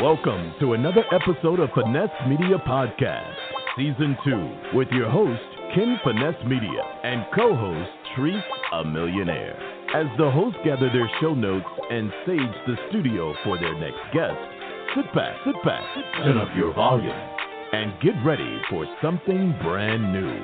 Welcome to another episode of Finesse Media Podcast, Season 2, with your host, Ken Finesse Media, and co-host, Triceamillionaire. As the hosts gather their show notes and sage the studio for their next guest, sit back, turn up your volume, and get ready for something brand new.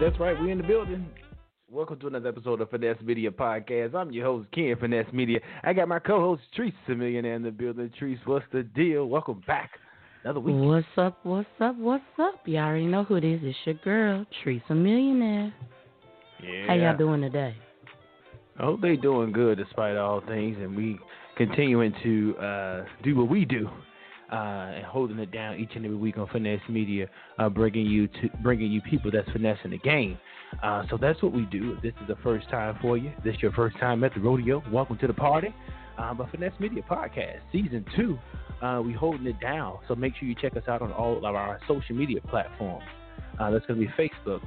That's right. We in the building. Welcome to another episode of Finesse Media Podcast. I'm your host, Ken Finesse Media. I got my co-host, Triceamillionaire, in the building. Trice, what's the deal? Welcome back. Another week. What's up? You already know who it is. It's your girl, Triceamillionaire. Yeah. How y'all doing today? I hope they doing good despite all things, and we continuing to do what we do. And holding it down each and every week on Finesse Media, bringing you people that's finessing the game. So that's what we do. If this is the first time for you, if this is your first time at the rodeo, welcome to the party. But Finesse Media Podcast, Season 2, we holding it down. So make sure you check us out on all of our social media platforms. That's going to be Facebook,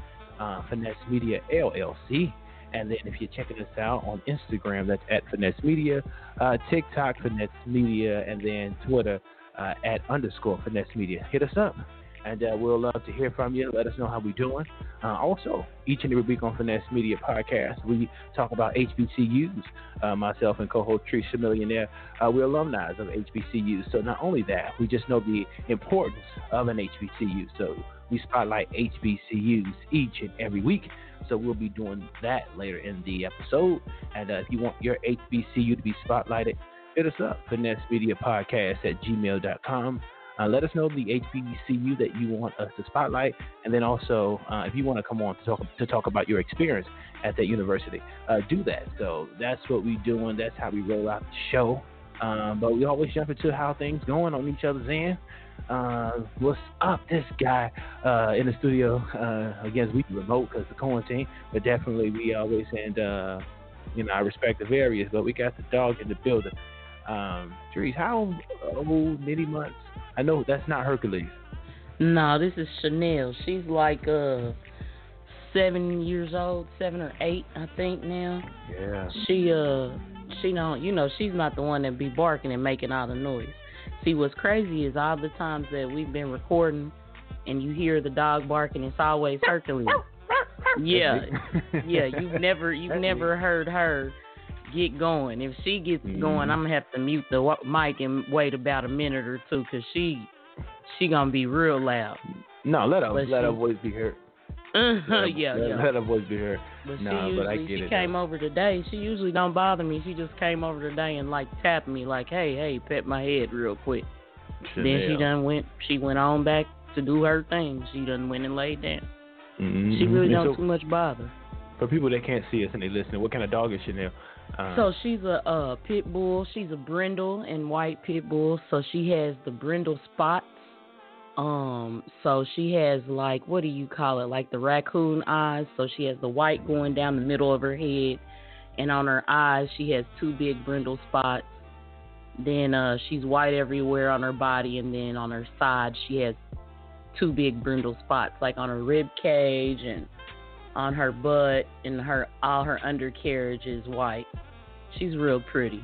Finesse Media LLC. And then if you're checking us out on Instagram, that's at Finesse Media, TikTok, Finesse Media, and then Twitter, at _Finesse Media. Hit us up, and we'll love to hear from you. Let us know how we're doing. Also, each and every week on Finesse Media Podcast, we talk about HBCUs. Myself and co-host Triceamillionaire, we're alumni of HBCUs. So not only that, we just know the importance of an HBCU. So we spotlight HBCUs each and every week. So we'll be doing that later in the episode. And if you want your HBCU to be spotlighted, hit us up, FinesseMediaPodcast@gmail.com. Let us know the HBCU that you want us to spotlight, and then also if you want to come on to talk about your experience at that university, do that. So that's what we're doing. That's how we roll out the show. But we always jump into how things going on each other's end. What's up, this guy in the studio? I guess we remote because of quarantine, but definitely we always in our respective areas. But we got the dog in the building. Therese, how old? Many months? I know that's not Hercules. No, this is Chanel. She's like 7 years old, 7 or 8, I think now. Yeah. She don't. You know, she's not the one that be barking and making all the noise. See, what's crazy is all the times that we've been recording, and you hear the dog barking, it's always Hercules. Yeah. You've never heard her get going. If she gets going, I'm gonna have to mute the mic and wait about a minute or two, cause she gonna be real loud. No, let her voice be heard. Let her voice be heard. But she came over today. She usually don't bother me. She just came over today and like tapped me, like, hey, pet my head real quick. Chanel. Then she went on back to do her thing. She done went and laid down. Mm-hmm. She really don't too much bother. For people that can't see us and they listening, what kind of dog is Chanel? So she's a pit bull. She's a brindle and white pit bull. So she has the brindle spots. So she has like, what do you call it? Like the raccoon eyes. So she has the white going down the middle of her head, and on her eyes she has 2 big brindle spots. Then she's white everywhere on her body, and then on her side she has 2 big brindle spots, like on her rib cage and on her butt, and all her undercarriage is white. She's real pretty.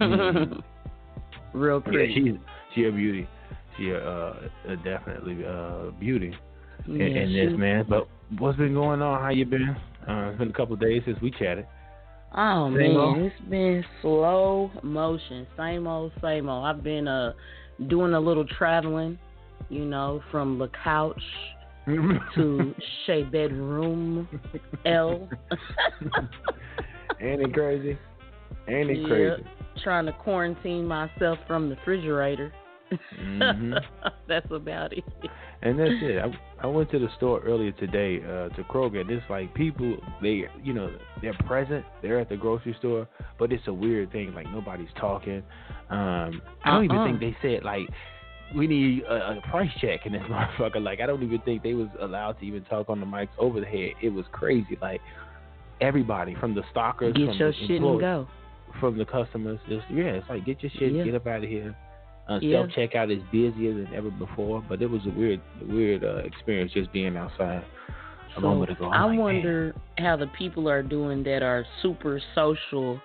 Mm-hmm. Real pretty. Yeah, she a beauty. She definitely a beauty. Yeah, and this, man. But what's been going on? How you been? It's been a couple of days since we chatted. Oh, same man, old? It's been slow motion. Same old. I've been doing a little traveling, you know, from the couch to Shea Bedroom L. Ain't it crazy? Trying to quarantine myself from the refrigerator. Mm-hmm. That's about it. And that's it. I went to the store earlier today to Kroger. And it's like people, they're present. They're at the grocery store, but it's a weird thing. Like nobody's talking. I don't even think they said like we need a price check in this motherfucker. Like I don't even think they was allowed to even talk on the mics over the head. It was crazy. Like everybody from the stockers, get from your the shit and go. From the customers, it's like get your shit, get up out of here. Self checkout is busier than ever before, but it was a weird experience just being outside a moment ago. I wonder how the people are doing that are super social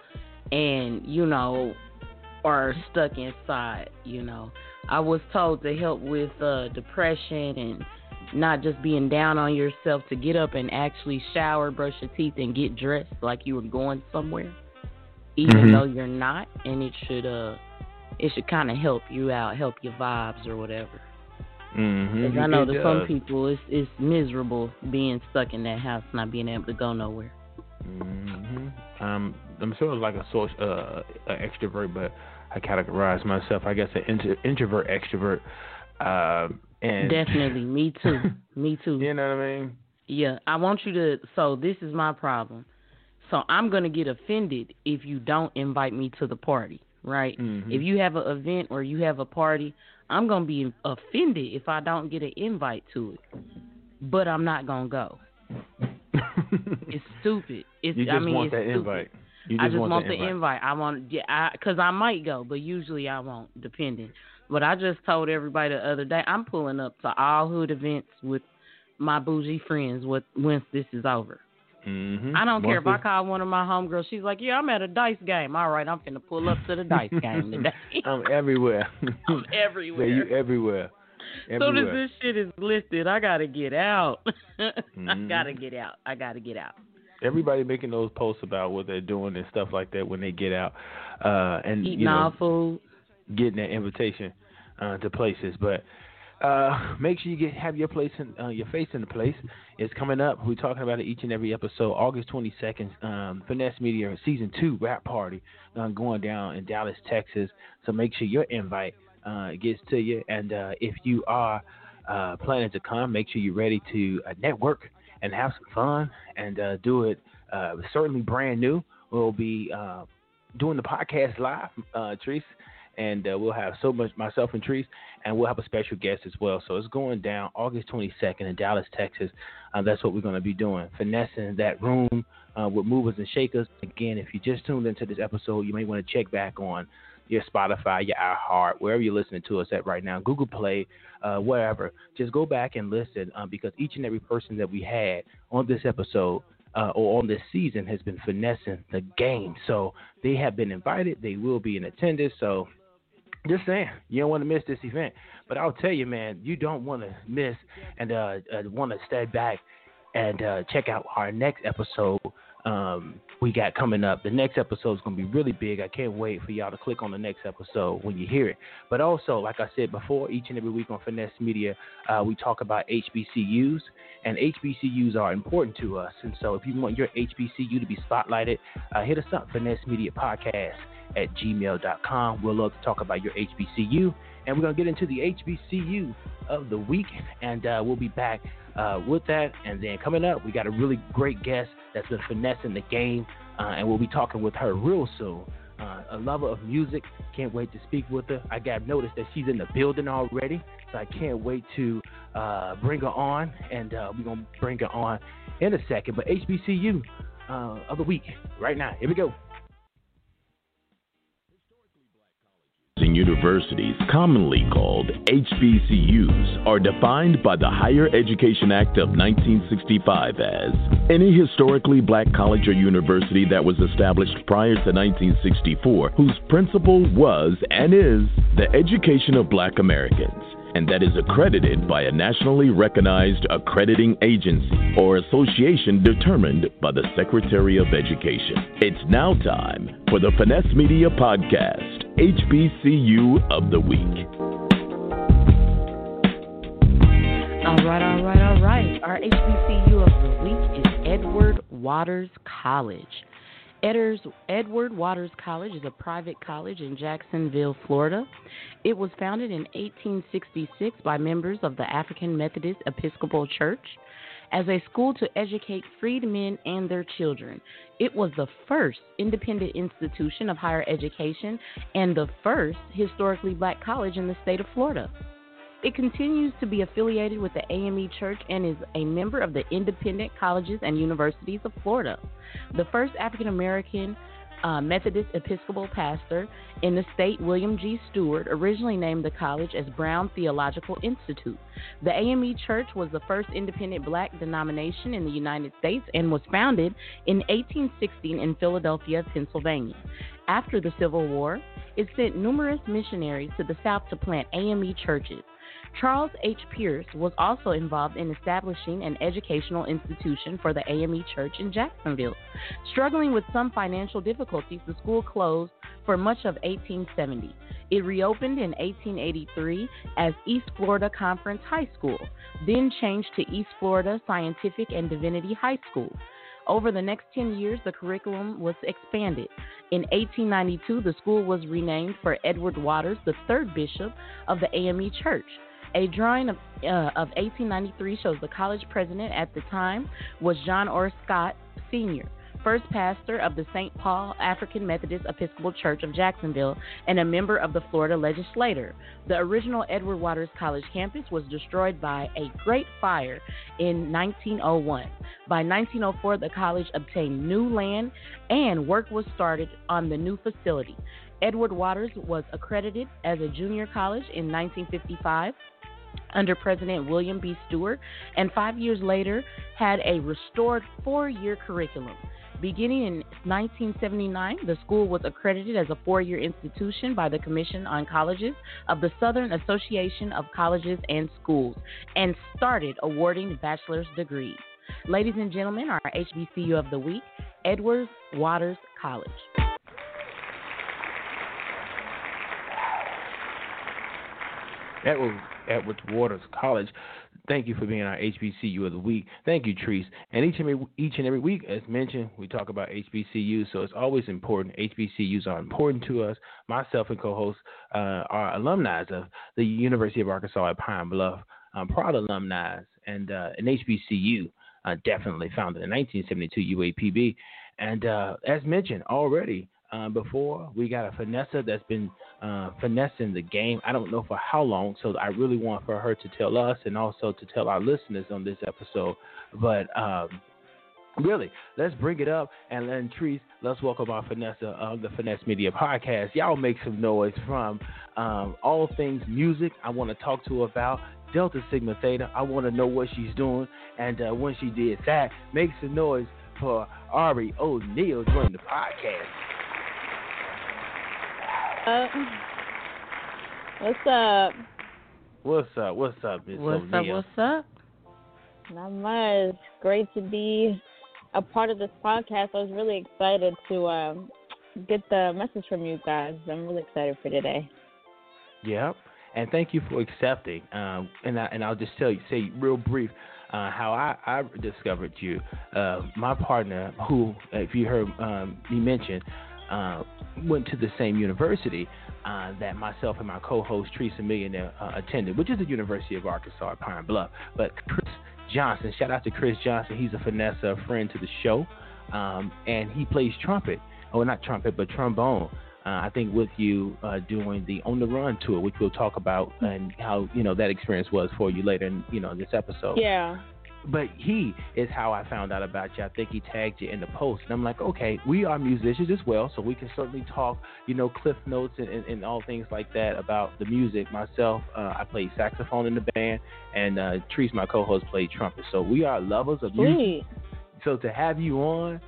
and are stuck inside. I was told to help with depression and not just being down on yourself, to get up and actually shower, brush your teeth, and get dressed like you were going somewhere, even though you're not, and it should kind of help you out, help your vibes or whatever. Because I know that some people, it's miserable being stuck in that house, not being able to go nowhere. I'm sort of like a social extrovert, but I categorize myself, I guess, an introvert extrovert. And definitely, me too. You know what I mean? Yeah, I want you to. So this is my problem. So I'm gonna get offended if you don't invite me to the party. Right. If you have an event or you have a party, I'm going to be offended if I don't get an invite to it. But I'm not going to go. It's stupid. I just want that invite. I just want the invite. Because I might go, but usually I won't, depending. But I just told everybody the other day, I'm pulling up to all hood events with my bougie friends once this is over. I don't care if I call one of my homegirls. She's like, yeah, I'm at a dice game. All right, I'm finna pull up to the dice game today. I'm everywhere. Yeah, you everywhere. As soon as this shit is listed, I gotta get out. I gotta get out. Everybody making those posts about what they're doing and stuff like that when they get out, and eating all food, getting that invitation to places, but. Make sure you have your place in, your face in the place. It's coming up. We're talking about it each and every episode. August 22nd, Finesse Media Season 2 Rap Party going down in Dallas, Texas. So make sure your invite gets to you. And if you are planning to come, make sure you're ready to network and have some fun and do it. Certainly brand new. We'll be doing the podcast live, Therese. And we'll have so much, myself and Trees, and we'll have a special guest as well. So it's going down August 22nd in Dallas, Texas. That's what we're going to be doing, finessing that room with movers and shakers. Again, if you just tuned into this episode, you may want to check back on your Spotify, your iHeart, wherever you're listening to us at right now, Google Play, wherever. Just go back and listen because each and every person that we had on this episode or on this season has been finessing the game. So they have been invited. They will be in attendance. So just saying, you don't want to miss this event. But I'll tell you, man, you don't want to miss and want to stay back and check out our next episode we got coming up. The next episode is going to be really big. I can't wait for y'all to click on the next episode when you hear it. But also, like I said before, each and every week on Finesse Media, we talk about HBCUs, and HBCUs are important to us. And so if you want your HBCU to be spotlighted, hit us up, Finesse Media Podcast at gmail.com. We'll love to talk about your HBCU, and we're going to get into the HBCU of the week, and we'll be back with that. And then coming up, we got a really great guest that's been finessing the game, and we'll be talking with her real soon. A lover of music, can't wait to speak with her. I got noticed that she's in the building already, so I can't wait to bring her on, and we're going to bring her on in a second. But HBCU of the week right now. Here we go. And universities, commonly called HBCUs, are defined by the Higher Education Act of 1965 as any historically black college or university that was established prior to 1964 whose principal was and is the education of black Americans, and that is accredited by a nationally recognized accrediting agency or association determined by the Secretary of Education. It's now time for the Finesse Media Podcast, HBCU of the Week. All right. Our HBCU of the Week is Edward Waters College. Edward Waters College is a private college in Jacksonville, Florida. It was founded in 1866 by members of the African Methodist Episcopal Church as a school to educate freedmen and their children. It was the first independent institution of higher education and the first historically black college in the state of Florida. It continues to be affiliated with the AME Church and is a member of the Independent Colleges and Universities of Florida. The first African-American Methodist Episcopal pastor in the state, William G. Stewart, originally named the college as Brown Theological Institute. The AME Church was the first independent black denomination in the United States and was founded in 1816 in Philadelphia, Pennsylvania. After the Civil War, it sent numerous missionaries to the South to plant AME churches. Charles H. Pierce was also involved in establishing an educational institution for the AME Church in Jacksonville. Struggling with some financial difficulties, the school closed for much of 1870. It reopened in 1883 as East Florida Conference High School, then changed to East Florida Scientific and Divinity High School. Over the next 10 years, the curriculum was expanded. In 1892, the school was renamed for Edward Waters, the third bishop of the AME Church. A drawing of 1893 shows the college president at the time was John R. Scott, Sr., first pastor of the St. Paul African Methodist Episcopal Church of Jacksonville and a member of the Florida Legislature. The original Edward Waters College campus was destroyed by a great fire in 1901. By 1904, the college obtained new land and work was started on the new facility. Edward Waters was accredited as a junior college in 1955. Under President William B. Stewart, and 5 years later had a restored four-year curriculum. Beginning in 1979, the school was accredited as a four-year institution by the Commission on Colleges of the Southern Association of Colleges and Schools and started awarding bachelor's degrees. Ladies and gentlemen, our HBCU of the week, Edward Waters College. That was Edward Waters College. Thank you for being our HBCU of the week. Thank you, Treece. And each and every week, as mentioned, we talk about HBCU, so it's always important. HBCUs are important to us. Myself and co-hosts are alumni of the University of Arkansas at Pine Bluff. I'm proud alumni and an HBCU, definitely founded in 1972 UAPB. And as mentioned already, before, we got a Finessa that's been finessing the game. I don't know for how long, so I really want for her to tell us and also to tell our listeners on this episode. But really, let's bring it up. And Treece, let's welcome our Finessa of the Finesse Media Podcast. Y'all make some noise from all things music. I want to talk to her about Delta Sigma Theta. I want to know what she's doing. And when she did that, make some noise for Ari O'Neal joining the podcast. What's up, Miss O'Neal? What's up? Not much. Great to be a part of this podcast. I was really excited to get the message from you guys. I'm really excited for today. Yep, and thank you for accepting. And I'll just tell you, say real brief, how I discovered you. My partner, who, if you heard me mention, went to the same university that myself and my co-host Triceamillionaire attended, which is the University of Arkansas at Pine Bluff. But Chris Johnson, shout out to Chris Johnson. He's a finesser, a friend to the show, and he plays trombone. I think with you doing the On the Run tour, which we'll talk about and how that experience was for you later in this episode. Yeah. But he is how I found out about you. I think he tagged you in the post. And I'm like, okay, we are musicians as well, so we can certainly talk, cliff notes and all things like that about the music. Myself, I played saxophone in the band, and Treece, my co-host, played trumpet. So we are lovers of music. So to have you on,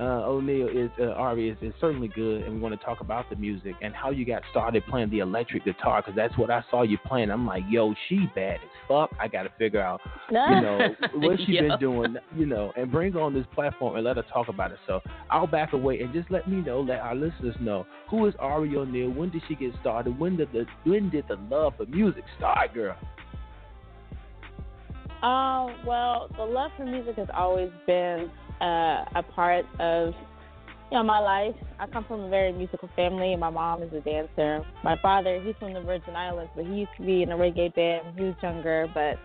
O'Neal Ari is certainly good, and we want to talk about the music and how you got started playing the electric guitar, because that's what I saw you playing. I'm like, yo, she bad as fuck. I got to figure out, what she been doing, and bring on this platform and let her talk about it. So I'll back away and just let our listeners know, who is Ari O'Neal? When did she get started? When did the love for music start, girl? Well, the love for music has always been a part of you know, my life, I come from a very musical family, and my mom is a dancer. My father, he's from the Virgin Islands, but he used to be in a reggae band when he was younger. But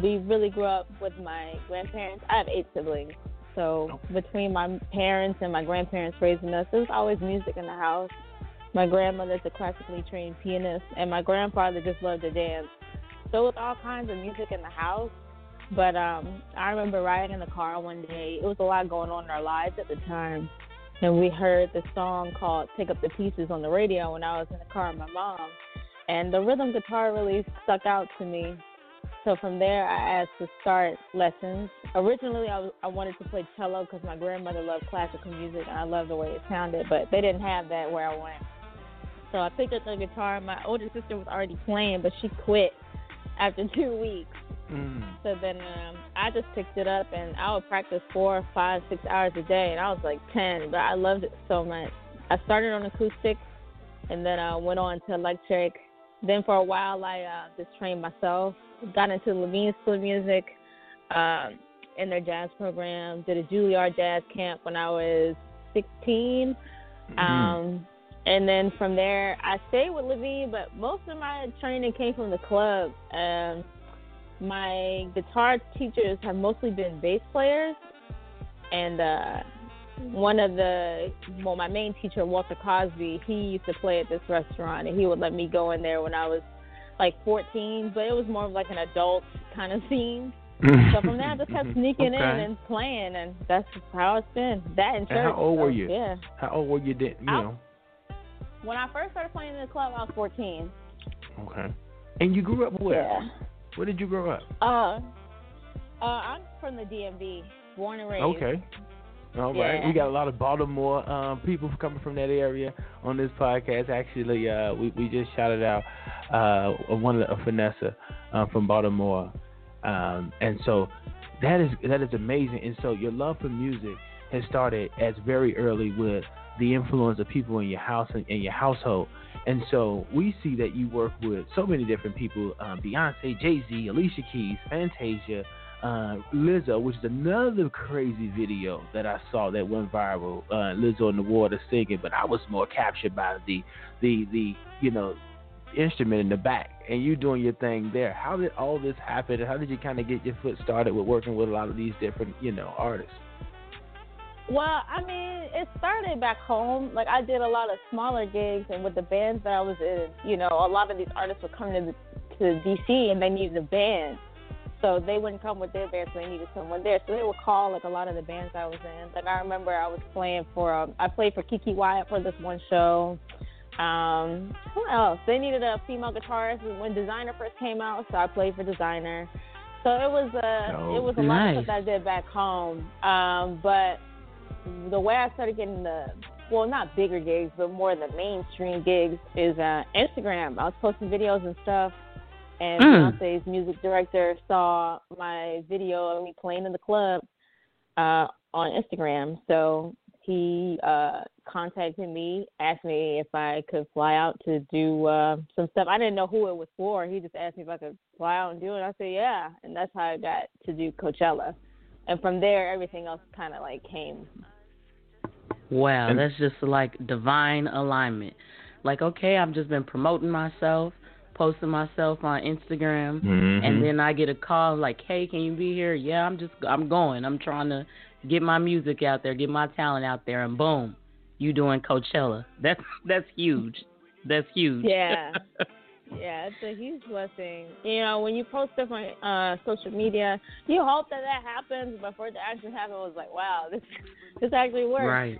we really grew up with my grandparents. I have 8 siblings. So between my parents and my grandparents raising us, there was always music in the house. My grandmother's a classically trained pianist, and my grandfather just loved to dance. So it was all kinds of music in the house. But I remember riding in the car one day. It was a lot going on in our lives at the time. And we heard the song called Pick Up the Pieces on the radio when I was in the car with my mom. And the rhythm guitar really stuck out to me. So from there, I asked to start lessons. Originally, I wanted to play cello because my grandmother loved classical music, and I loved the way it sounded. But they didn't have that where I went. So I picked up the guitar. My older sister was already playing, but she quit after 2 weeks. So then I just picked it up, and I would practice 4, 5, 6 hours a day, and I was like 10, but I loved it so much. I started on acoustic, and then I went on to electric. Then for a while, I just trained myself, got into Levine School of Music in their jazz program, did a Juilliard jazz camp when I was 16. And then from there, I stayed with Levine, but most of my training came from the club. My guitar teachers have mostly been bass players, and my main teacher, Walter Cosby, he used to play at this restaurant, and he would let me go in there when I was like 14, but it was more of like an adult kind of scene. So from there, I just kept sneaking in and playing, and that's how it's been. That and church. And how old were you? Yeah. How old were you then? When I first started playing in the club, I was 14. Okay. And you grew up where? Yeah. Where did you grow up? I'm from the DMV, born and raised. Okay. All right. Yeah. We got a lot of Baltimore people coming from that area on this podcast. Actually, we just shouted out one of the Finessa from Baltimore, and so that is amazing. And so your love for music has started as very early with the influence of people in your house and in your household. And so we see that you work with so many different people, Beyonce, Jay-Z, Alicia Keys, Fantasia, Lizzo, which is another crazy video that I saw that went viral, Lizzo in the water singing, but I was more captured by the instrument in the back and you doing your thing there. How did all this happen, and how did you kind of get your foot started with working with a lot of these different, artists? Well, I mean, it started back home. Like, I did a lot of smaller gigs, and with the bands that I was in, a lot of these artists would come to D.C., and they needed a band. So they wouldn't come with their band, so they needed someone there. So they would call, like, a lot of the bands I was in. Like, I remember I was playing for, I played for Kiki Wyatt for this one show. Who else? They needed a female guitarist when Desiigner first came out, so I played for Desiigner. So it was a lot of stuff that I did back home. But the way I started getting not bigger gigs, but more the mainstream gigs is Instagram. I was posting videos and stuff, and Beyonce's music director saw my video of me playing in the club on Instagram. So he contacted me, asked me if I could fly out to do some stuff. I didn't know who it was for. He just asked me if I could fly out and do it. I said, yeah, and that's how I got to do Coachella. And from there, everything else kind of, like, came. Wow, that's just, like, divine alignment. Like, okay, I've just been promoting myself, posting myself on Instagram, and then I get a call like, hey, can you be here? Yeah, I'm going. I'm trying to get my music out there, get my talent out there, and boom, you doing Coachella. That's huge. That's huge. Yeah. Yeah, it's a huge blessing. When you post stuff on social media, you hope that happens, but for it to actually happen, it was like, wow, this actually works. Right.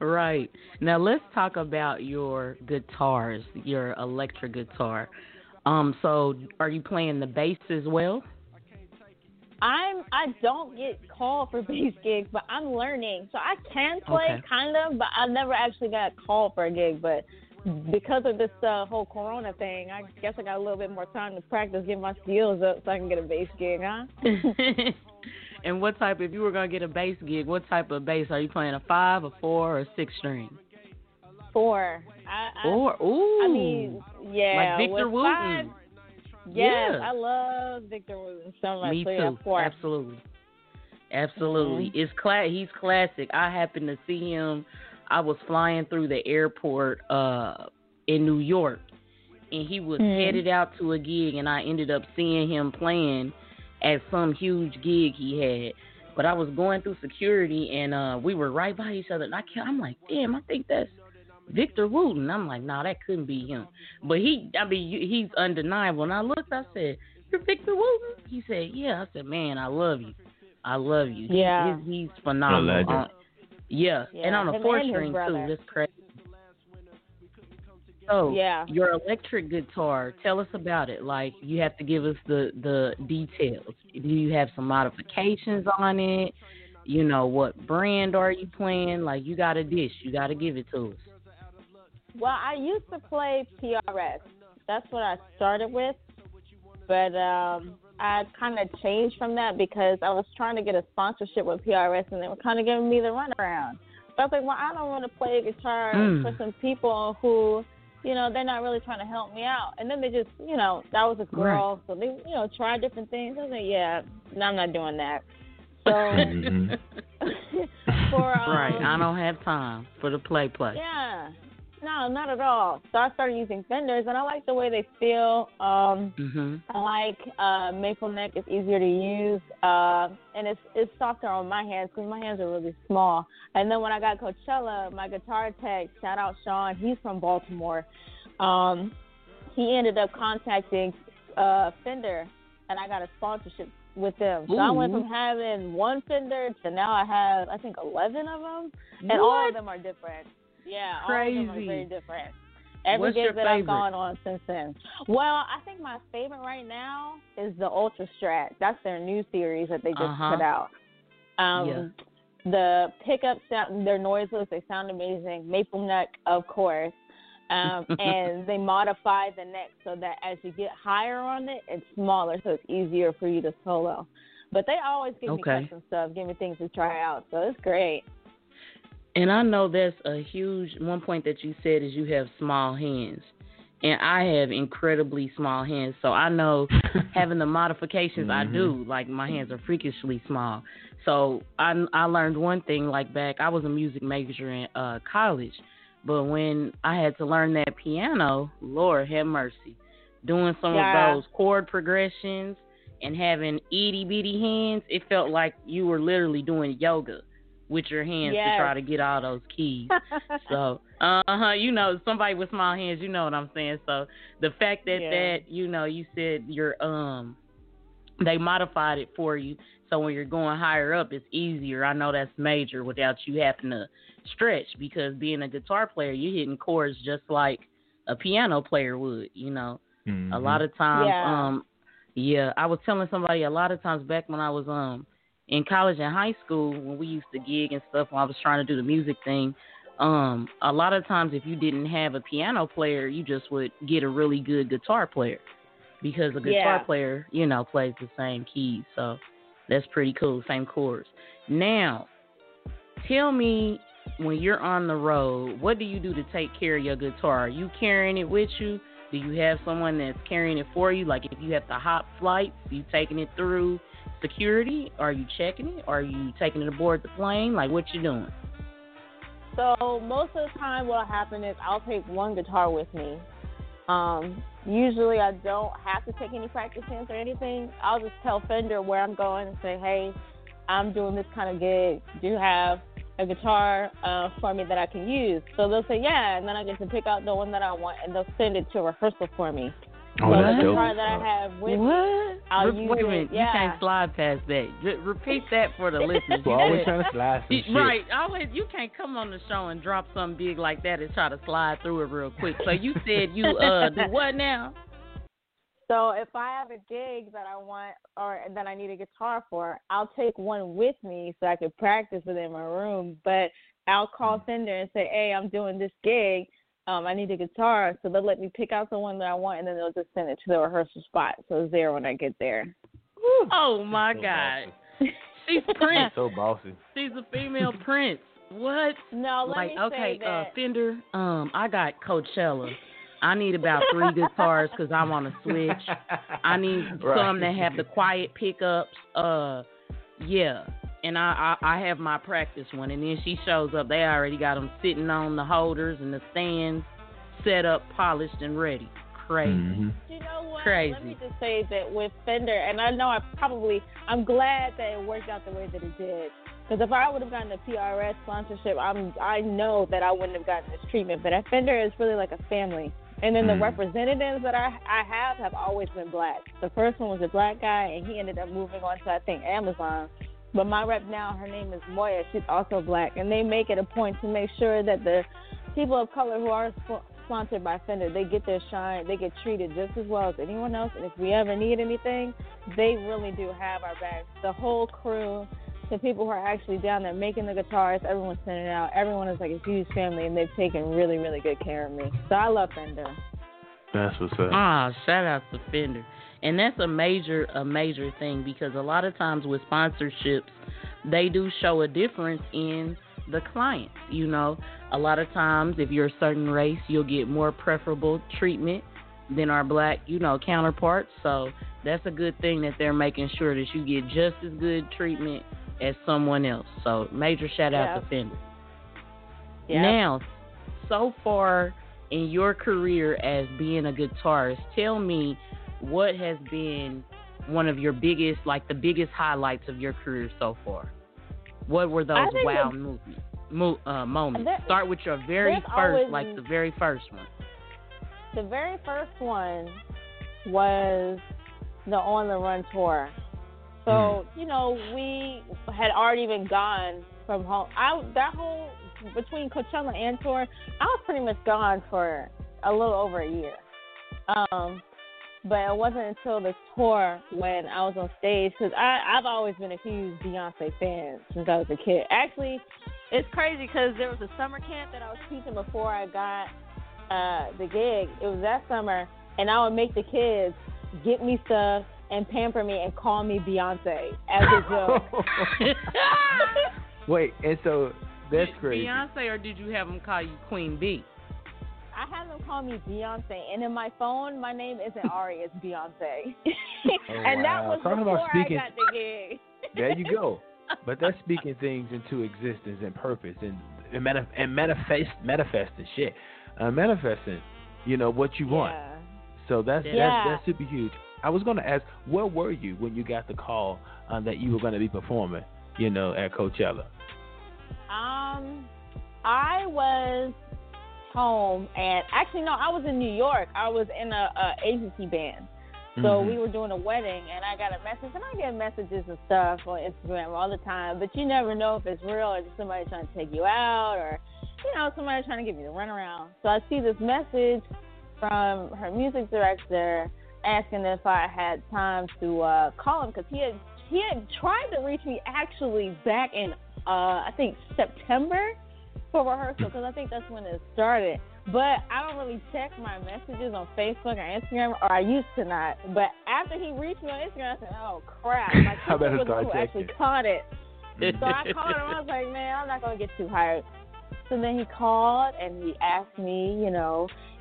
Right. Now, let's talk about your guitars, your electric guitar. So, are you playing the bass as well? I don't get called for bass gigs, but I'm learning. So, I can play, kind of, but I never actually got called for a gig, but because of this whole corona thing, I guess I got a little bit more time to practice, get my skills up so I can get a bass gig, huh? And if you were going to get a bass gig, what type of bass? Are you playing a 5, a 4, or a 6 string? 4. 4? Ooh. I mean, yeah. Like Victor Wooten. Yes, yeah. I love Victor Wooten so much. Me too. 4. Absolutely. Absolutely. Mm-hmm. He's classic. I happened to see him. I was flying through the airport in New York, and he was headed out to a gig, and I ended up seeing him playing at some huge gig he had. But I was going through security, and we were right by each other. And I'm like, damn, I think that's Victor Wooten. I'm like, nah, that couldn't be him. But he's undeniable. And I looked, I said, you're Victor Wooten? He said, yeah. I said, man, I love you. I love you. Yeah. He's phenomenal. Yeah. And on a four-string, too. That's crazy. So, your electric guitar, tell us about it. Like, you have to give us the details. Do you have some modifications on it? You know, what brand are you playing? Like, you got a dish. You got to give it to us. Well, I used to play PRS. That's what I started with. But I kind of changed from that because I was trying to get a sponsorship with PRS, and they were kind of giving me the runaround. So I was like, well, I don't want to play guitar for some people who... you know, they're not really trying to help me out. And then they just, you know, that was a girl. Right. So they, you know, tried different things. I was like, yeah, no, I'm not doing that. So, right, I don't have time for the play. Yeah, no, not at all. So I started using Fenders, and I like the way they feel. I like maple neck. It's easier to use. And it's softer on my hands because my hands are really small. And then when I got Coachella, my guitar tech, shout out Sean, he's from Baltimore. He ended up contacting Fender, and I got a sponsorship with them. So I went from having one Fender to now I have, I think, 11 of them. And all of them are different. Yeah, crazy. All of them are very different. Every gig that I've gone on since then. Well, I think my favorite right now is the Ultra Strat. That's their new series that they just put out. The pickups, they're noiseless. They sound amazing. Maple neck, of course. And they modify the neck so that as you get higher on it, it's smaller, so it's easier for you to solo. But they always give me custom stuff, give me things to try out, so it's great. And I know that's a huge one point that you said is you have small hands. And I have incredibly small hands. So I know having the modifications I do, like my hands are freakishly small. So I learned one thing, like back, I was a music major in college. But when I had to learn that piano, Lord have mercy, doing some of those chord progressions and having itty bitty hands, it felt like you were literally doing yoga with your hands to try to get all those keys. So, you know, somebody with small hands, you know what I'm saying. So the fact that you know, you said your they modified it for you, so when you're going higher up, it's easier. I know that's major without you having to stretch, because being a guitar player, you're hitting chords just like a piano player would, you know. A lot of times, I was telling somebody a lot of times back when I was in college and high school, when we used to gig and stuff, when I was trying to do the music thing, a lot of times if you didn't have a piano player, you just would get a really good guitar player, because a guitar player, you know, plays the same keys. So that's pretty cool, same chords. Now, tell me, when you're on the road, what do you do to take care of your guitar? Are you carrying it with you? Do you have someone that's carrying it for you? Like if you have to hop flights, you taking it through security? Are you checking it? Are you taking it aboard the plane? Like, what you doing? So most of the time what'll happen is I'll take one guitar with me. Usually I don't have to take any practice hands or anything. I'll just tell Fender where I'm going and say, hey, I'm doing this kind of gig. Do you have a guitar for me that I can use? So they'll say, yeah, and then I get to pick out the one that I want, and they'll send it to a rehearsal for me. Oh, so the guitar that I have with me, I'll use it. Wait a minute, you can't slide past that. Repeat that for the listeners. We're always trying to slide some shit. Right, always. You can't come on the show and drop something big like that and try to slide through it real quick. So you said you do what now? So if I have a gig that I want or that I need a guitar for, I'll take one with me so I can practice it in my room. But I'll call Fender and say, hey, I'm doing this gig. I need a guitar. So they'll let me pick out the one that I want, and then they'll just send it to the rehearsal spot. So it's there when I get there. Woo. Oh, my God. Bossy. She's Prince. She's so bossy. She's a female Prince. What? No, let me say that. Fender, I got Coachella. I need about 3 guitars because I want to switch. I need some that have the quiet pickups. Yeah. and I have my practice one, and then she shows up. They already got them sitting on the holders and the stands, set up, polished, and ready. Crazy. Mm-hmm. You know what? Crazy. Let me just say that with Fender, and I know I'm glad that it worked out the way that it did. Because if I would have gotten a PRS sponsorship, I know that I wouldn't have gotten this treatment. But at Fender, it's really like a family. And then the representatives that I have always been black. The first one was a black guy, and he ended up moving on to, I think, Amazon. But my rep now, her name is Moya. She's also black. And they make it a point to make sure that the people of color who are sponsored by Fender, they get their shine, they get treated just as well as anyone else. And if we ever need anything, they really do have our backs. The whole crew, the people who are actually down there making the guitars, everyone's sending it out. Everyone is like a huge family, and they've taken really, really good care of me. So I love Fender. That's what's up. Ah, shout out to Fender. And that's a major thing, because a lot of times with sponsorships, they do show a difference in the clients. You know, a lot of times if you're a certain race, you'll get more preferable treatment than our black, counterparts. So that's a good thing that they're making sure that you get just as good treatment as someone else. So major shout out to Fender. Yep. Now, so far in your career as being a guitarist, tell me what has been one of your biggest, like the biggest highlights of your career so far. What were those wow moments? Start with your very first, like the very first one. The very first one was the On the Run tour. So, we had already been gone from home. Between Coachella and tour, I was pretty much gone for a little over a year. But it wasn't until the tour when I was on stage, because I've always been a huge Beyoncé fan since I was a kid. Actually, it's crazy because there was a summer camp that I was teaching before I got the gig. It was that summer, and I would make the kids get me stuff and pamper me and call me Beyoncé as a joke. Wait, and so that's crazy. Beyoncé, or did you have them call you Queen B? I had them call me Beyoncé, and in my phone, my name isn't Ari, it's Beyoncé. That was before speaking, I got the gig. There you go. But that's speaking things into existence and purpose and manifesting shit. Manifesting, what you want. So that's super huge. I was going to ask, where were you when you got the call that you were going to be performing, at Coachella? I was home, and actually, no, I was in New York. I was in a agency band. So we were doing a wedding, and I got a message, and I get messages and stuff on Instagram all the time, but you never know if it's real or just somebody trying to take you out or, somebody trying to give you the runaround. So I see this message from her music director asking if I had time to call him, because he had tried to reach me actually back in I think September for rehearsal, because I think that's when it started. But I don't really check my messages on Facebook or Instagram, or I used to not. But after he reached me on Instagram, I said, "Oh crap!" My sister was the one who actually caught it. So I called him. I was like, "Man, I'm not gonna get too hired." So then he called and he asked me,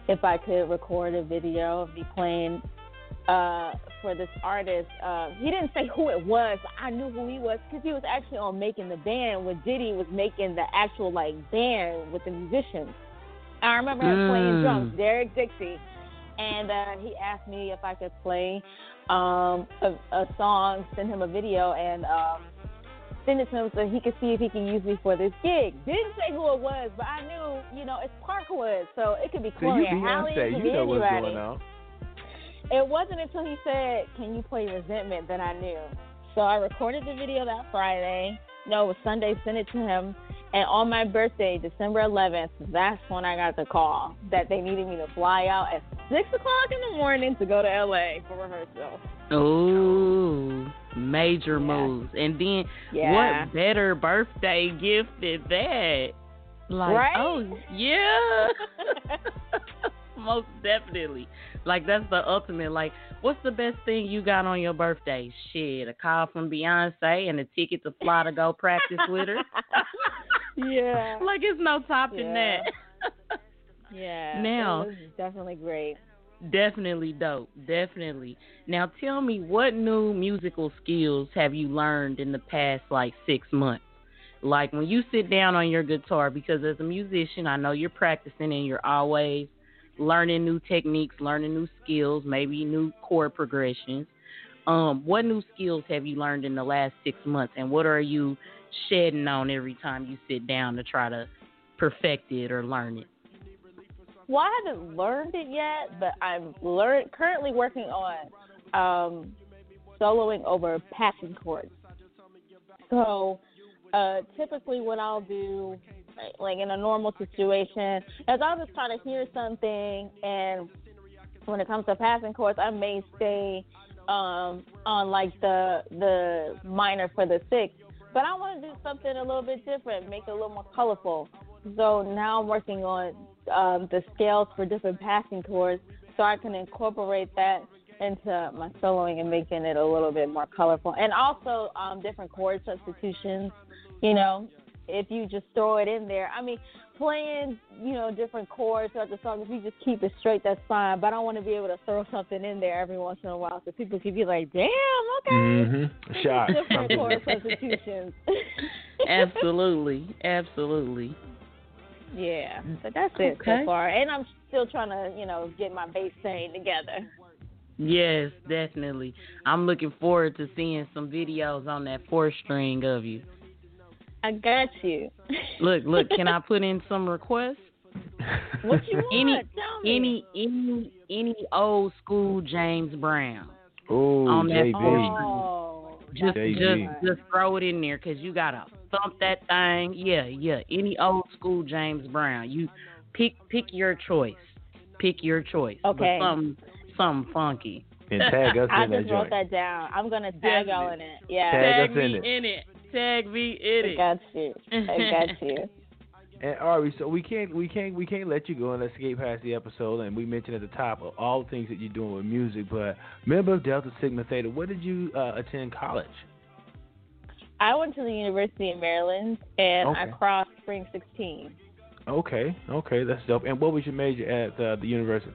if I could record a video of me playing for this artist. He didn't say who it was, but I knew who he was, because he was actually on Making the Band when Diddy was making the actual band with the musicians. I remember him playing drums, Derek Dixie, and he asked me if I could play a song, send him a video, and send it to him so he could see if he can use me for this gig. Didn't say who it was, but I knew, it's Parkwood, so it could be Chloe and Hallie, it could be anybody. It wasn't until he said, "Can you play Resentment?" that I knew. So I recorded the video that Friday. No, it was Sunday, sent it to him. And on my birthday, December 11th, that's when I got the call that they needed me to fly out at 6 o'clock in the morning to go to L.A. for rehearsal. Ooh, major moves. And then what better birthday gift than that? Right? Oh, yeah. Most definitely. That's the ultimate. What's the best thing you got on your birthday? Shit, a call from Beyonce and a ticket to fly to go practice with her. Yeah. It's no topping that. Yeah. Now, it was definitely great. Definitely dope. Definitely. Now tell me, what new musical skills have you learned in the past, like, 6 months? Like, when you sit down on your guitar, because as a musician, I know you're practicing and you're always learning new techniques, learning new skills, maybe new chord progressions. What new skills have you learned in the last 6 months, and what are you shedding on every time you sit down to try to perfect it or learn it? Well, I haven't learned it yet, but I'm currently working on soloing over packing chords. So typically what I'll do, like in a normal situation, is I'll just try to hear something, and when it comes to passing chords, I may stay on like the minor for the sixth, but I want to do something a little bit different, make it a little more colorful. So now I'm working on the scales for different passing chords, so I can incorporate that into my soloing and making it a little bit more colorful. And also different chord substitutions, you know, if you just throw it in there. I mean, playing, you know, different chords throughout the song, if you just keep it straight, that's fine. But I want to be able to throw something in there every once in a while so people can be like, damn, okay. Mm-hmm. Shot. Different chord substitutions. Absolutely. Absolutely. Yeah, so that's it so far. And I'm still trying to, you know, get my bass thing together. Yes, definitely. I'm looking forward to seeing some videos on that fourth string of you. I got you. Look, can I put in some requests? What you want? Any old school James Brown. Ooh, on that fourth string. Just throw it in there, because you got to thump that thing. Yeah. Any old school James Brown. You pick your choice. Okay. But something funky. And tag us in that joint. I just wrote that down. I'm going to tag y'all in it. Yeah. Tag me in it. Tag me in it. I got you. And Ari, so we can't let you go unless you get past the episode. And we mentioned at the top of all the things that you're doing with music. But member of Delta Sigma Theta, where did you attend college? I went to the University of Maryland, and I crossed Spring 16. Okay, that's dope. And what was your major at the university?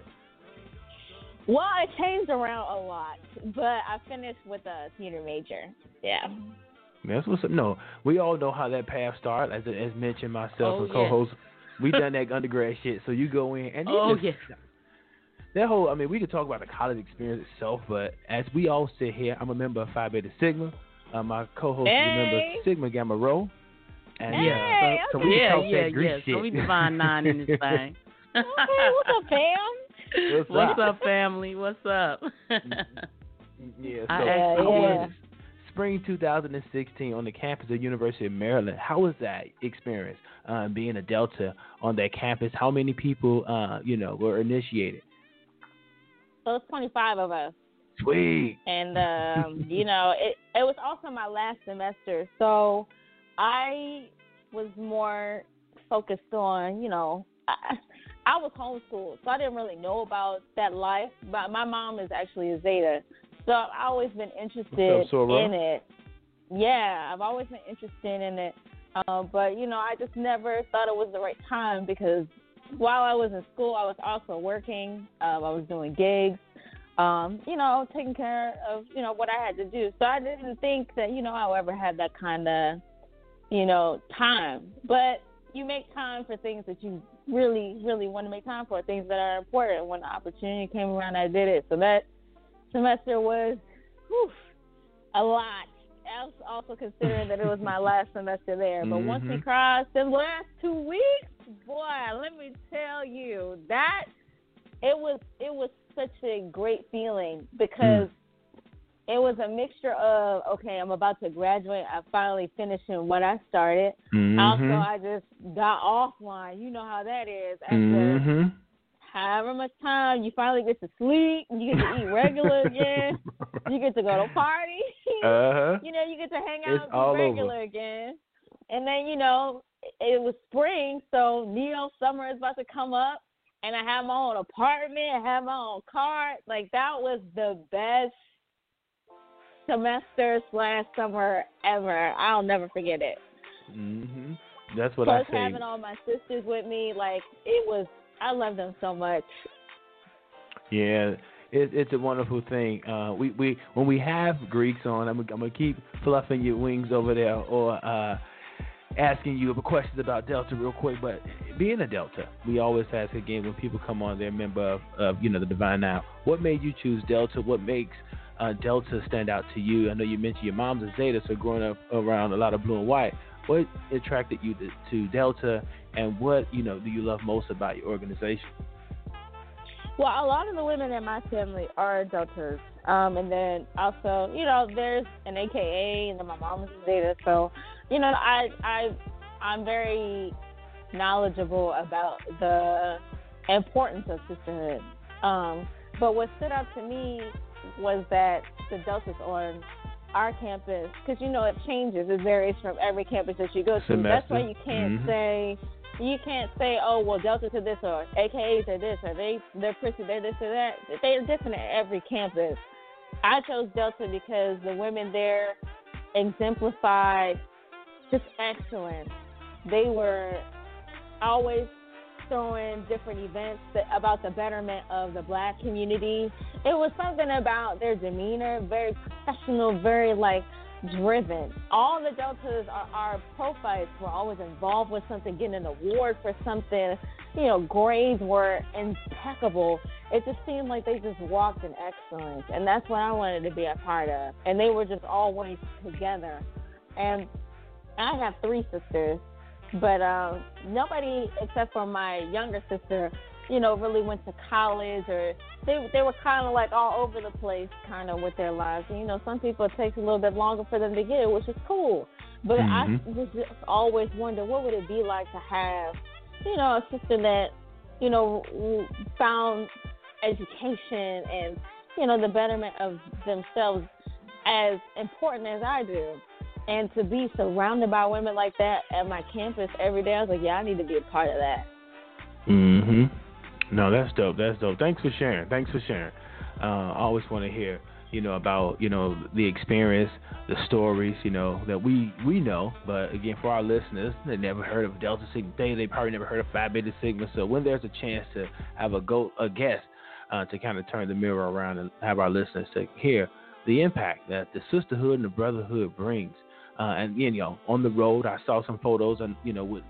Well, it changed around a lot, but I finished with a theater major. Yeah. That's what's up. No, we all know how that path started. As mentioned, myself and co-host, we done that undergrad shit. So you go in and that whole. I mean, we could talk about the college experience itself, but as we all sit here, I'm a member of Phi Beta Sigma. My co-host is a member of Sigma Gamma Rho. And so we divine nine in this thing. Okay, what's up, fam? What's up, family? What's up? Spring 2016 on the campus of University of Maryland. How was that experience, being a Delta on that campus? How many people, were initiated? So it's 25 of us. Sweet. And, it was also my last semester. So I was more focused on, I was homeschooled. So I didn't really know about that life. But my mom is actually a Zeta. So I've always been interested in it. Yeah, I've always been interested in it. But I just never thought it was the right time, because while I was in school, I was also working. I was doing gigs, taking care of, what I had to do. So I didn't think that, I ever had that kind of, time. But you make time for things that you really, really want to make time for, things that are important. When the opportunity came around, I did it. So that semester was a lot. I was also considering that it was my last semester there. But once we crossed the last 2 weeks, boy, let me tell you, that it was such a great feeling, because it was a mixture of, okay, I'm about to graduate. I finally finishing what I started. Also, I just got offline. You know how that is. However much time, you finally get to sleep, you get to eat regular again, you get to go to parties, you get to hang out with regular again. And then, it was spring, so summer is about to come up, and I had my own apartment, I had my own car. Like, that was the best semester / summer ever. I'll never forget it. That's what I say. Plus having all my sisters with me, like, I love them so much. Yeah, it's a wonderful thing. We when we have Greeks on, I'm gonna keep fluffing your wings over there, or asking you questions about Delta real quick. But being a Delta, we always ask again when people come on, they're a member of the Divine Nine. What made you choose Delta? What makes Delta stand out to you? I know you mentioned your mom's a Zeta, so growing up around a lot of blue and white. What attracted you to Delta, and what do you love most about your organization? Well, a lot of the women in my family are Deltas, and then also, there's an AKA, and then my mom is a Zeta, so I'm very knowledgeable about the importance of sisterhood. But what stood out to me was that the Deltas on our campus, because it changes, it varies from every campus that you go to. Semester. That's why you can't say, oh, well, Delta to this, or AKAs are this, or they're pretty, they're this or that. They're different at every campus. I chose Delta because the women there exemplified just excellence. They were always throwing different events about the betterment of the Black community. It was something about their demeanor, very professional, very driven. All the Deltas, our profiles were always involved with something, getting an award for something. Grades were impeccable. It just seemed like they just walked in excellence, and that's what I wanted to be a part of. And they were just always together. And I have three sisters, but nobody except for my younger sister, really went to college, or they were kind of all over the place with their lives. Some people, it takes a little bit longer for them to get it, which is cool. But I was just always wonder, what would it be like to have, a sister that, found education and, the betterment of themselves as important as I do. And to be surrounded by women like that at my campus every day, I was like, yeah, I need to be a part of that. No, that's dope. Thanks for sharing. I always want to hear, about, the experience, the stories, that we know. But, again, for our listeners, they never heard of Delta Sigma Theta. They probably never heard of Phi Beta Sigma. So when there's a chance to have a guest to kind of turn the mirror around and have our listeners to hear the impact that the sisterhood and the brotherhood brings. And, again, on the road, I saw some photos and, with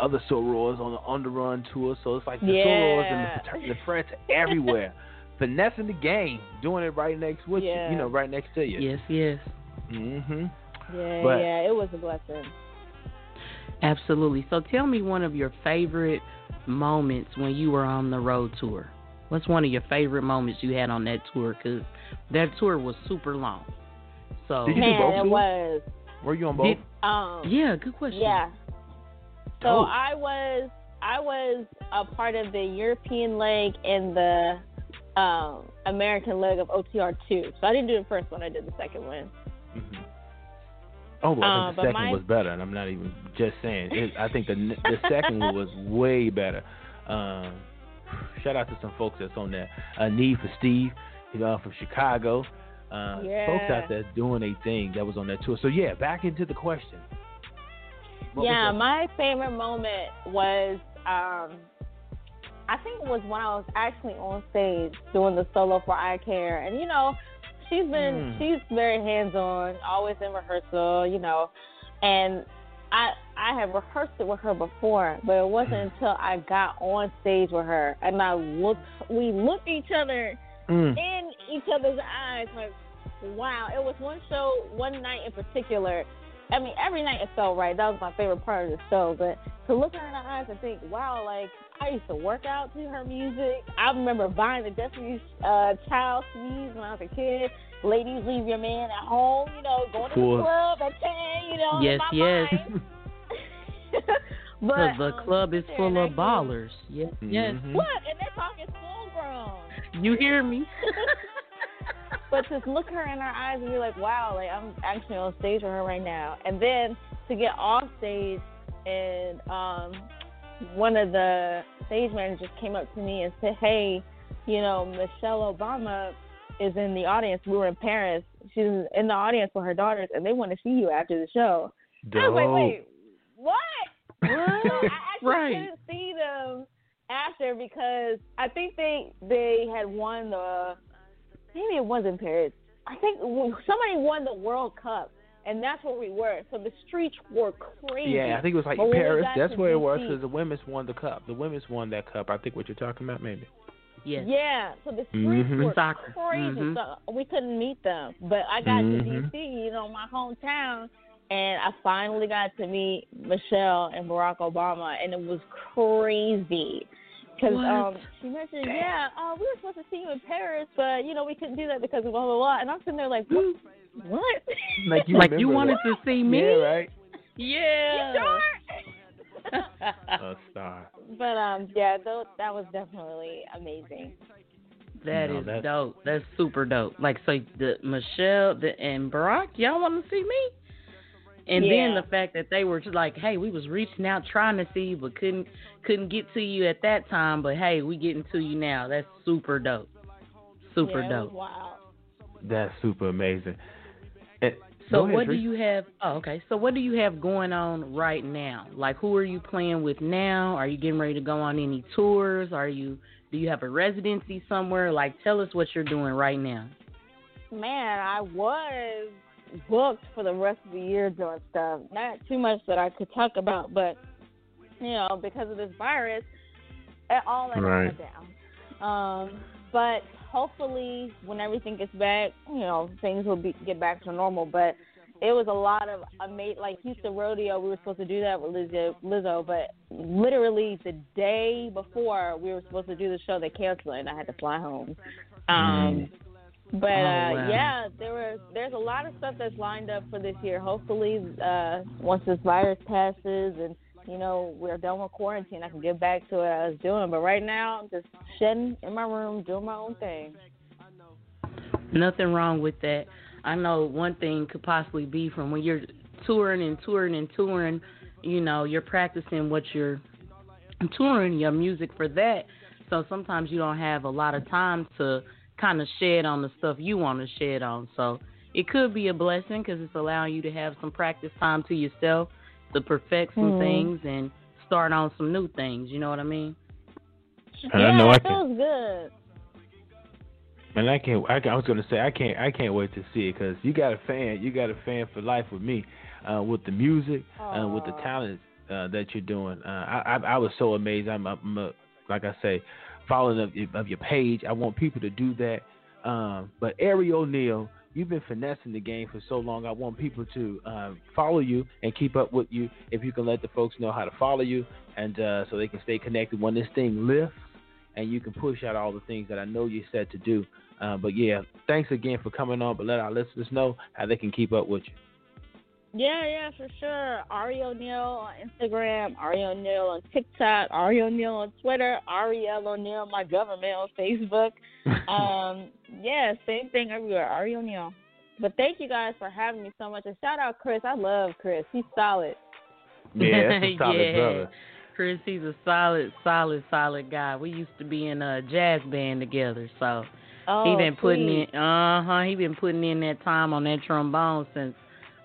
other sorors on the run tour, so it's like the sorors and the friends everywhere, finessing the game, doing it right next with you, right next to you. Yes. Yeah, it was a blessing. Absolutely. So tell me one of your favorite moments when you were on the road tour. What's one of your favorite moments you had on that tour? Because that tour was super long. So did you do both? It was. Were you on both? Yeah, good question. Yeah. So I was a part of the European leg and the American leg of OTR 2. So I didn't do the first one. I did the second one. Oh, well, I think the second was better, and I'm not even just saying. I think the second one was way better. Shout out to some folks that's on there. Need for Steve, from Chicago. Folks out there doing a thing that was on that tour. So yeah, back into the question. My favorite moment was, I think it was when I was actually on stage doing the solo for I Care. And, she's very hands-on, always in rehearsal, And I had rehearsed it with her before, but it wasn't until I got on stage with her and we looked each other in each other's eyes like, wow. It was one night in particular. I mean, every night it felt right. That was my favorite part of the show. But to look her in the eyes and think, wow, I used to work out to her music. I remember buying the Destiny's Child CDs when I was a kid. Ladies, leave your man at home, going to the club at 10, Yes. But the club is full of ballers. Yes. Look, and they're talking full grown. You hear me? But just look her in her eyes and be like, wow, I'm actually on stage with her right now. And then to get off stage, and one of the stage managers came up to me and said, hey, Michelle Obama is in the audience. We were in Paris. She's in the audience with her daughters, and they want to see you after the show. I was like, wait, what? So I actually couldn't see them after because I think they had won the, maybe it wasn't Paris. I think somebody won the World Cup, and that's where we were. So the streets were crazy. Yeah, I think it was like Paris. That's where it was because the women's won the cup. The women's won that cup. I think what you're talking about, maybe. Yeah. Yeah. So the streets were crazy. Mm-hmm. So we couldn't meet them. But I got to D.C., you know, my hometown, and I finally got to meet Michelle and Barack Obama, and it was crazy. Because she mentioned, we were supposed to see you in Paris, but, you know, we couldn't do that because of blah, blah, blah. And I'm sitting there like, what? Like you wanted to see me? Yeah, right? Yeah. You sure? A star. But, yeah, that was definitely amazing. That's dope. That's super dope. Like, so Michelle and Barack, y'all want to see me? And then the fact that they were just like, hey, we was reaching out trying to see you, but couldn't get to you at that time. But, hey, we getting to you now. That's super dope. Super dope. Wow. That's super amazing. And so what do you have? Oh, okay. So what do you have going on right now? Like, who are you playing with now? Are you getting ready to go on any tours? Do you have a residency somewhere? Like, tell us what you're doing right now. Man, I was booked for the rest of the year doing stuff. Not too much that I could talk about, but, you know, because of this virus, all that right. got down. But hopefully when everything gets back, you know, things will get back to normal. But it was a lot of like Houston Rodeo, we were supposed to do that with Lizzo, but literally the day before we were supposed to do the show, they canceled it and I had to fly home. But, yeah, there's a lot of stuff that's lined up for this year. Hopefully, once this virus passes and, you know, we're done with quarantine, I can get back to what I was doing. But right now, I'm just shedding in my room, doing my own thing. Nothing wrong with that. I know one thing could possibly be from when you're touring, you know, you're practicing what you're touring, your music for that. So sometimes you don't have a lot of time to kind of shed on the stuff you want to shed on. So it could be a blessing because it's allowing you to have some practice time to yourself to perfect some things and start on some new things. You know what I mean? It feels good. And I was going to say, I can't wait to see it because you got a fan for life with me, with the music, with the talents that you're doing. I was so amazed. I'm like I say, following of your page. I want people to do that. But Ari O'Neal, you've been finessing the game for so long. I want people to follow you and keep up with you. If you can let the folks know how to follow you and so they can stay connected when this thing lifts and you can push out all the things that I know you're set to do. But yeah, thanks again for coming on, but let our listeners know how they can keep up with you. Yeah, for sure. Ari O'Neal on Instagram, Ari O'Neal on TikTok, Ari O'Neal on Twitter, Ariel O'Neal, my government, on Facebook. Yeah, same thing everywhere, Ari O'Neal. But thank you guys for having me so much. And shout out Chris. I love Chris. He's solid. Yeah, that's a solid brother. Chris, he's a solid guy. We used to be in a jazz band together, so he been putting in that time on that trombone since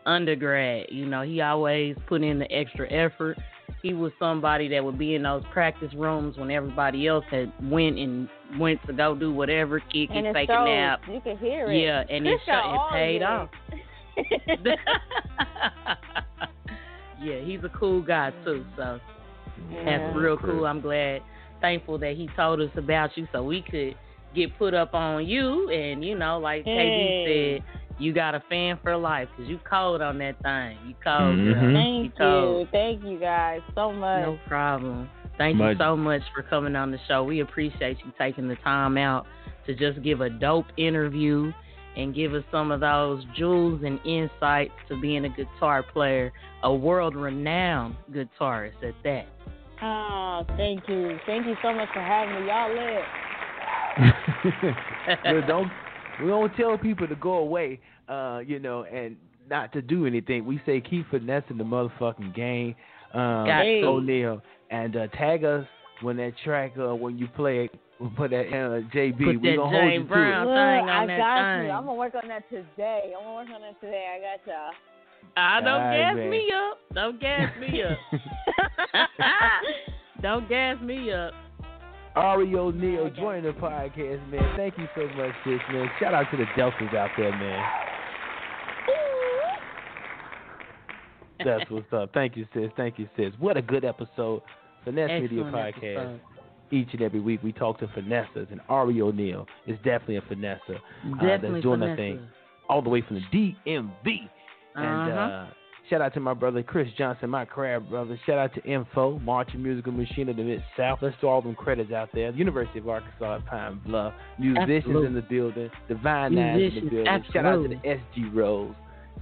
undergrad. You know, he always put in the extra effort. He was somebody that would be in those practice rooms when everybody else had went to go do whatever, kick and take a nap. You can hear it. Yeah, and it paid off. Yeah, he's a cool guy too, so that's real cool. I'm thankful that he told us about you so we could get put up on you and, you know, like KB said, you got a fan for life because you cold on that thing. You cold. Mm-hmm. Thank you guys so much. No problem. Thank you so much for coming on the show. We appreciate you taking the time out to just give a dope interview and give us some of those jewels and insights to being a guitar player, a world-renowned guitarist at that. Oh, thank you. Thank you so much for having me. Y'all live. We don't tell people to go away, you know, and not to do anything. We say keep finessing the motherfucking game, O'Neal, and tag us when that track, when you play it, we'll put that JB. Put we that gonna Jay hold you Brown to it. Thing on I that got thing. You. I'm gonna work on that today. I got y'all. Don't gas me up. Ari O'Neal joining the podcast, man. Thank you so much, sis, man. Shout out to the Deltas out there, man. That's what's up. Thank you, sis. Thank you, sis. What a good episode. Finesse Media Podcast. Episode. Each and every week we talk to finessers, and Ari O'Neal is definitely a finesser. That's doing her thing all the way from the DMV. And shout out to my brother Chris Johnson, my crab brother. Shout out to Info, Marching Musical Machine of the Mid-South. Let's throw all them credits out there. The University of Arkansas at Pine Bluff. Musicians in the building. Divine Nines in the building. Shout out to the SG Rose.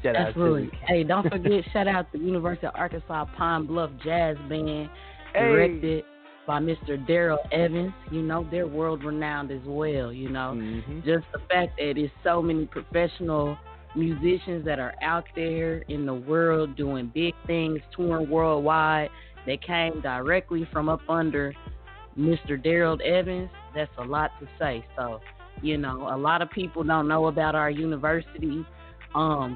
Shout out to hey, don't forget, shout out to University of Arkansas Pine Bluff Jazz Band, directed by Mr. Daryl Evans. You know, they're world-renowned as well, you know. Mm-hmm. Just the fact that it's so many professional musicians that are out there in the world doing big things, touring worldwide. They came directly from up under Mr. Daryl Evans. That's a lot to say. So, you know, a lot of people don't know about our university.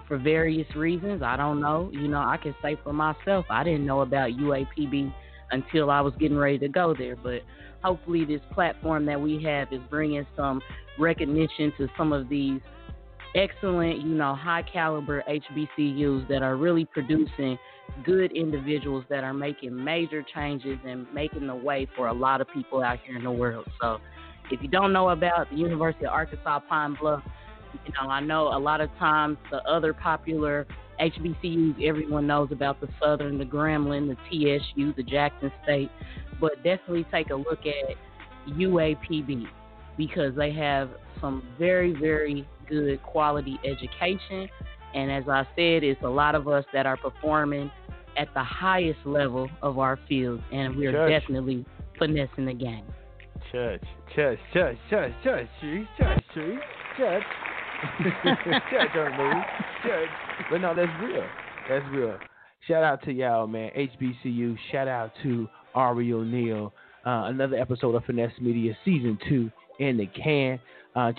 For various reasons, I don't know. You know, I can say for myself, I didn't know about UAPB until I was getting ready to go there. But hopefully this platform that we have is bringing some recognition to some of these excellent, you know, high caliber HBCUs that are really producing good individuals that are making major changes and making the way for a lot of people out here in the world. So if you don't know about the University of Arkansas Pine Bluff, you know, I know a lot of times the other popular HBCUs, everyone knows about the Southern, the Grambling, the TSU, the Jackson State, but definitely take a look at UAPB because they have some very, very good quality education. And as I said, it's a lot of us that are performing at the highest level of our field, and we are definitely finessing the game. But no, that's real. That's real. Shout out to y'all, man. HBCU. Shout out to Ari O'Neal. Another episode of Finesse Media Season 2 in the can.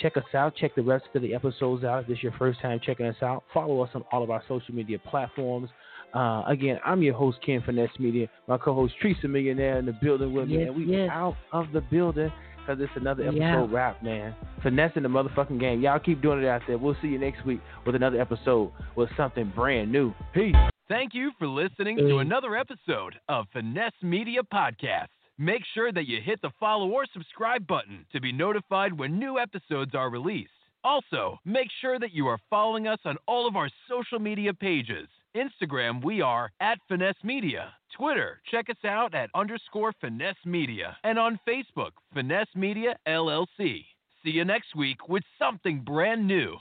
Check us out. Check the rest of the episodes out. If this is your first time checking us out, follow us on all of our social media platforms. Again, I'm your host, Ken Finesse Media. My co-host, Triceamillionaire, in the building with me. And we out of the building. Because it's another episode wrap, man. Finessing the motherfucking game. Y'all keep doing it out there. We'll see you next week with another episode with something brand new. Peace. Thank you for listening to another episode of Finesse Media Podcast. Make sure that you hit the follow or subscribe button to be notified when new episodes are released. Also, make sure that you are following us on all of our social media pages. Instagram, we are at Finesse Media. Twitter, check us out at _Finesse Media. And on Facebook, Finesse Media LLC. See you next week with something brand new.